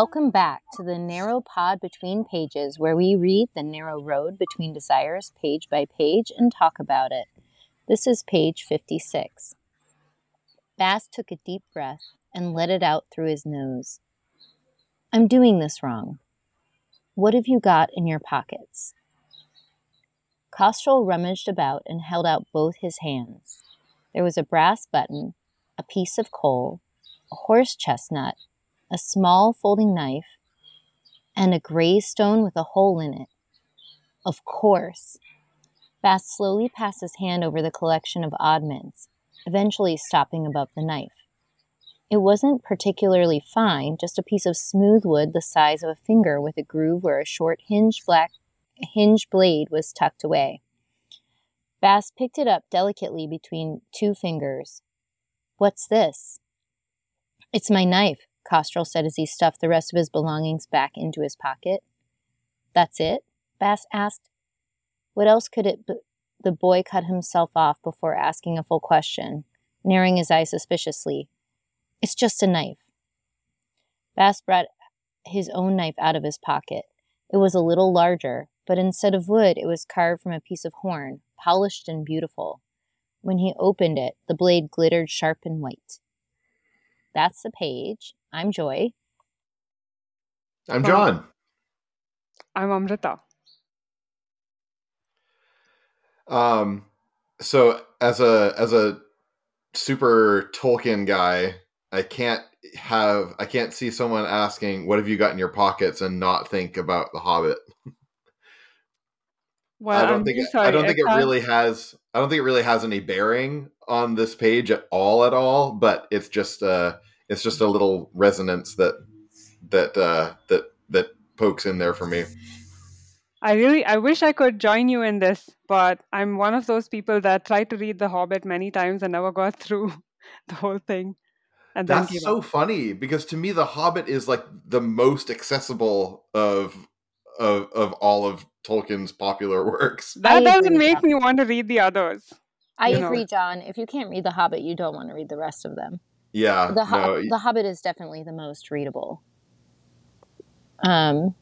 Welcome back to The Narrow Pod Between Pages, where we read The Narrow Road Between Desires page by page and talk about it. This is page 56. Bass took a deep breath and let it out through his nose. I'm doing this wrong. What have you got in your pockets? Kostrel rummaged about and held out both his hands. There was a brass button, a piece of coal, a horse chestnut, a small folding knife, and a gray stone with a hole in it. Of course. Bass slowly passed his hand over the collection of oddments, eventually stopping above the knife. It wasn't particularly fine, just a piece of smooth wood the size of a finger with a groove where a short hinge blade was tucked away. Bass picked it up delicately between two fingers. What's this? It's my knife, Kostrel said as he stuffed the rest of his belongings back into his pocket. That's it? Bass asked. What else could it be? The boy cut himself off before asking a full question, narrowing his eyes suspiciously. It's just a knife. Bass brought his own knife out of his pocket. It was a little larger, but instead of wood, it was carved from a piece of horn, polished and beautiful. When he opened it, the blade glittered sharp and white. That's the page. I'm Joy. I'm John. I'm Amrita. So as a super Tolkien guy, I can't see someone asking, what have you got in your pockets, and not think about The Hobbit. Well, I don't think it really has any bearing on this page at all, but it's just a little resonance that pokes in there for me. I wish I could join you in this, but I'm one of those people that tried to read The Hobbit many times and never got through the whole thing. And that's so funny, because to me, The Hobbit is like the most accessible of all of Tolkien's popular works. That doesn't make me want to read the others. I agree, John. If you can't read The Hobbit, you don't want to read the rest of them. Yeah. The Hobbit is definitely the most readable. It's a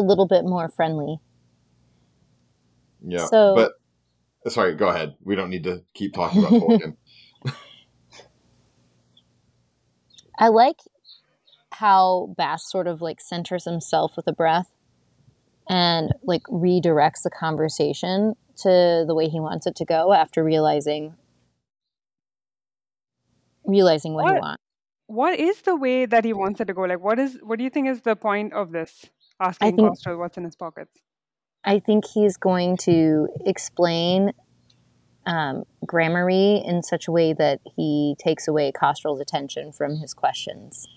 little bit more friendly. Yeah. So, but sorry, go ahead. We don't need to keep talking about Tolkien. I like how Bass sort of like centers himself with a breath and like redirects the conversation to the way he wants it to go after realizing what he wants. What is the way that he wants it to go? Like, what do you think is the point of this? Asking Kostrel what's in his pockets. I think he's going to explain grammary in such a way that he takes away Kostrel's attention from his questions.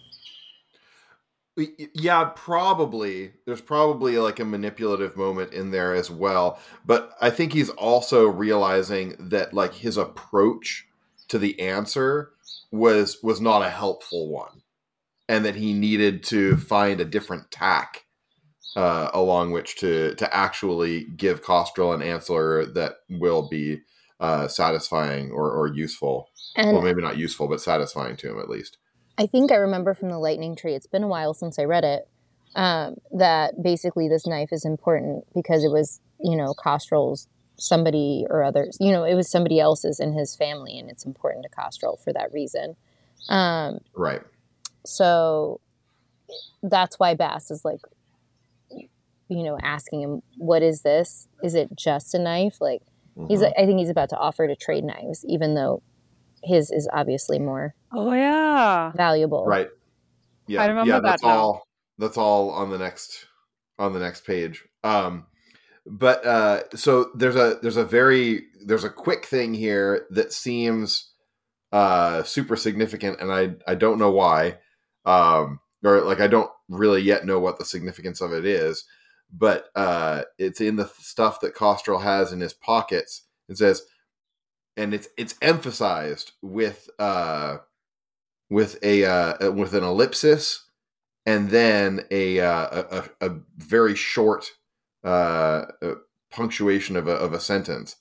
Yeah, probably. There's probably like a manipulative moment in there as well. But I think he's also realizing that like his approach to the answer was not a helpful one, and that he needed to find a different tack along which to actually give Kostrel an answer that will be satisfying or useful. And well, maybe not useful, but satisfying to him at least. I think I remember from the Lightning Tree, it's been a while since I read it, that basically this knife is important because it was, Kostrel's somebody or others. It was somebody else's in his family, and it's important to Kostrel for that reason. Right. So that's why Bass is like, asking him, what is this? Is it just a knife? Like, mm-hmm. I think he's about to offer to trade knives, even though his is obviously more valuable. Right. Yeah. I remember that's all. That's all on the next page. But so there's a quick thing here that seems super significant, and I don't know why, or like I don't really yet know what the significance of it is. But it's in the stuff that Kostrel has in his pockets. It says, and it's emphasized with an ellipsis, and then a very short punctuation of a sentence.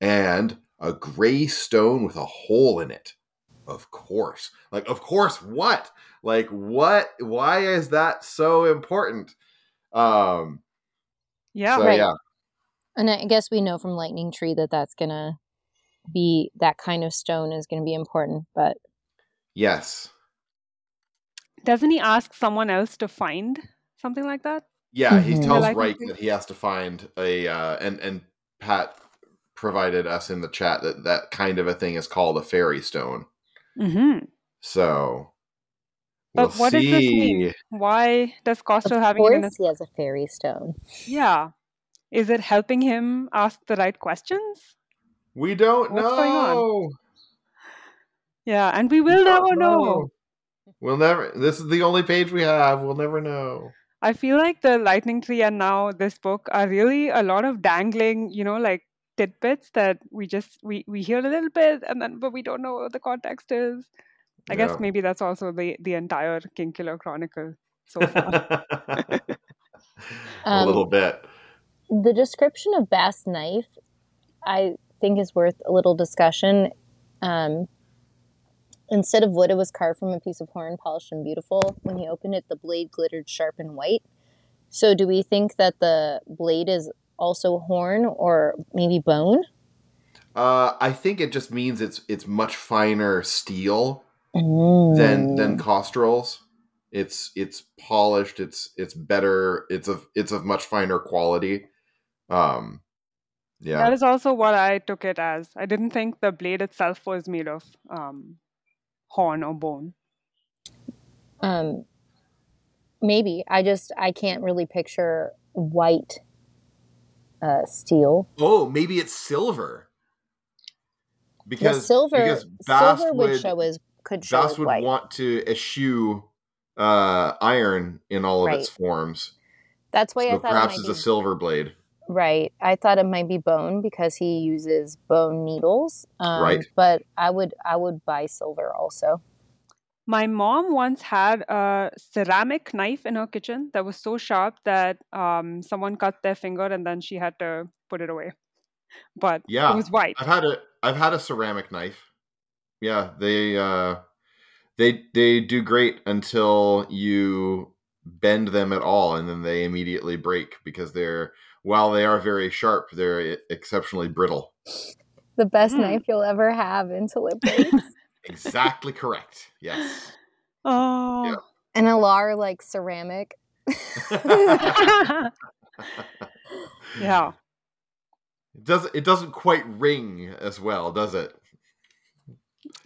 And a gray stone with a hole in it. of course. Like, of course what? Like, what? Why is that so important? Yeah. So, right. Yeah. And I guess we know from Lightning Tree that that's going to be, that kind of stone is going to be important, but. Yes. Doesn't he ask someone else to find something like that? Yeah. Mm-hmm. He tells Reich that he has to find a, and Pat provided us in the chat that that kind of a thing is called a fairy stone. Mm-hmm. So. But we'll what see. Does this mean? Why does Kostrel having it in his... He has a fairy stone. Yeah. Is it helping him ask the right questions? We don't What's know. Going on? Yeah, and we will never know. We'll never... This is the only page we have. We'll never know. I feel like the Lightning Tree and now this book are really a lot of dangling, you know, like tidbits that we just... We hear a little bit, and then but we don't know what the context is. I guess maybe that's also the entire King Killer Chronicle so far. A little bit. The description of Bass' knife, I think, is worth a little discussion. Instead of wood, it was carved from a piece of horn, polished and beautiful. When he opened it, the blade glittered sharp and white. So do we think that the blade is also horn or maybe bone? I think it just means it's much finer steel. Ooh. Than Kostrel's. It's polished, it's better, it's of much finer quality. Yeah. That is also what I took it as. I didn't think the blade itself was made of horn or bone. Maybe. I can't really picture white steel. Oh, maybe it's silver. Because silver would show as Bass would white. Want to eschew iron in all of its forms. That's why so I thought perhaps it's a silver blade. Right. I thought it might be bone because he uses bone needles. Right. But I would buy silver also. My mom once had a ceramic knife in her kitchen that was so sharp that someone cut their finger and then she had to put it away. But it was white. I've had a ceramic knife. Yeah, they do great until you bend them at all, and then they immediately break because they are very sharp, they're exceptionally brittle. The best knife you'll ever have until it breaks. Exactly correct. Yes. Oh. Yeah. And Alar like ceramic. Yeah. It doesn't quite ring as well, does it?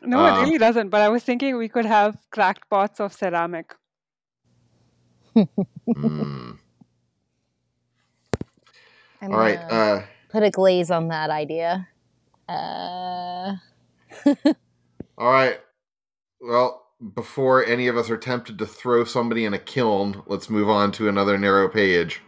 No, it really doesn't. But I was thinking we could have cracked pots of ceramic. All right. Put a glaze on that idea. All right. Well, before any of us are tempted to throw somebody in a kiln, let's move on to another narrow page.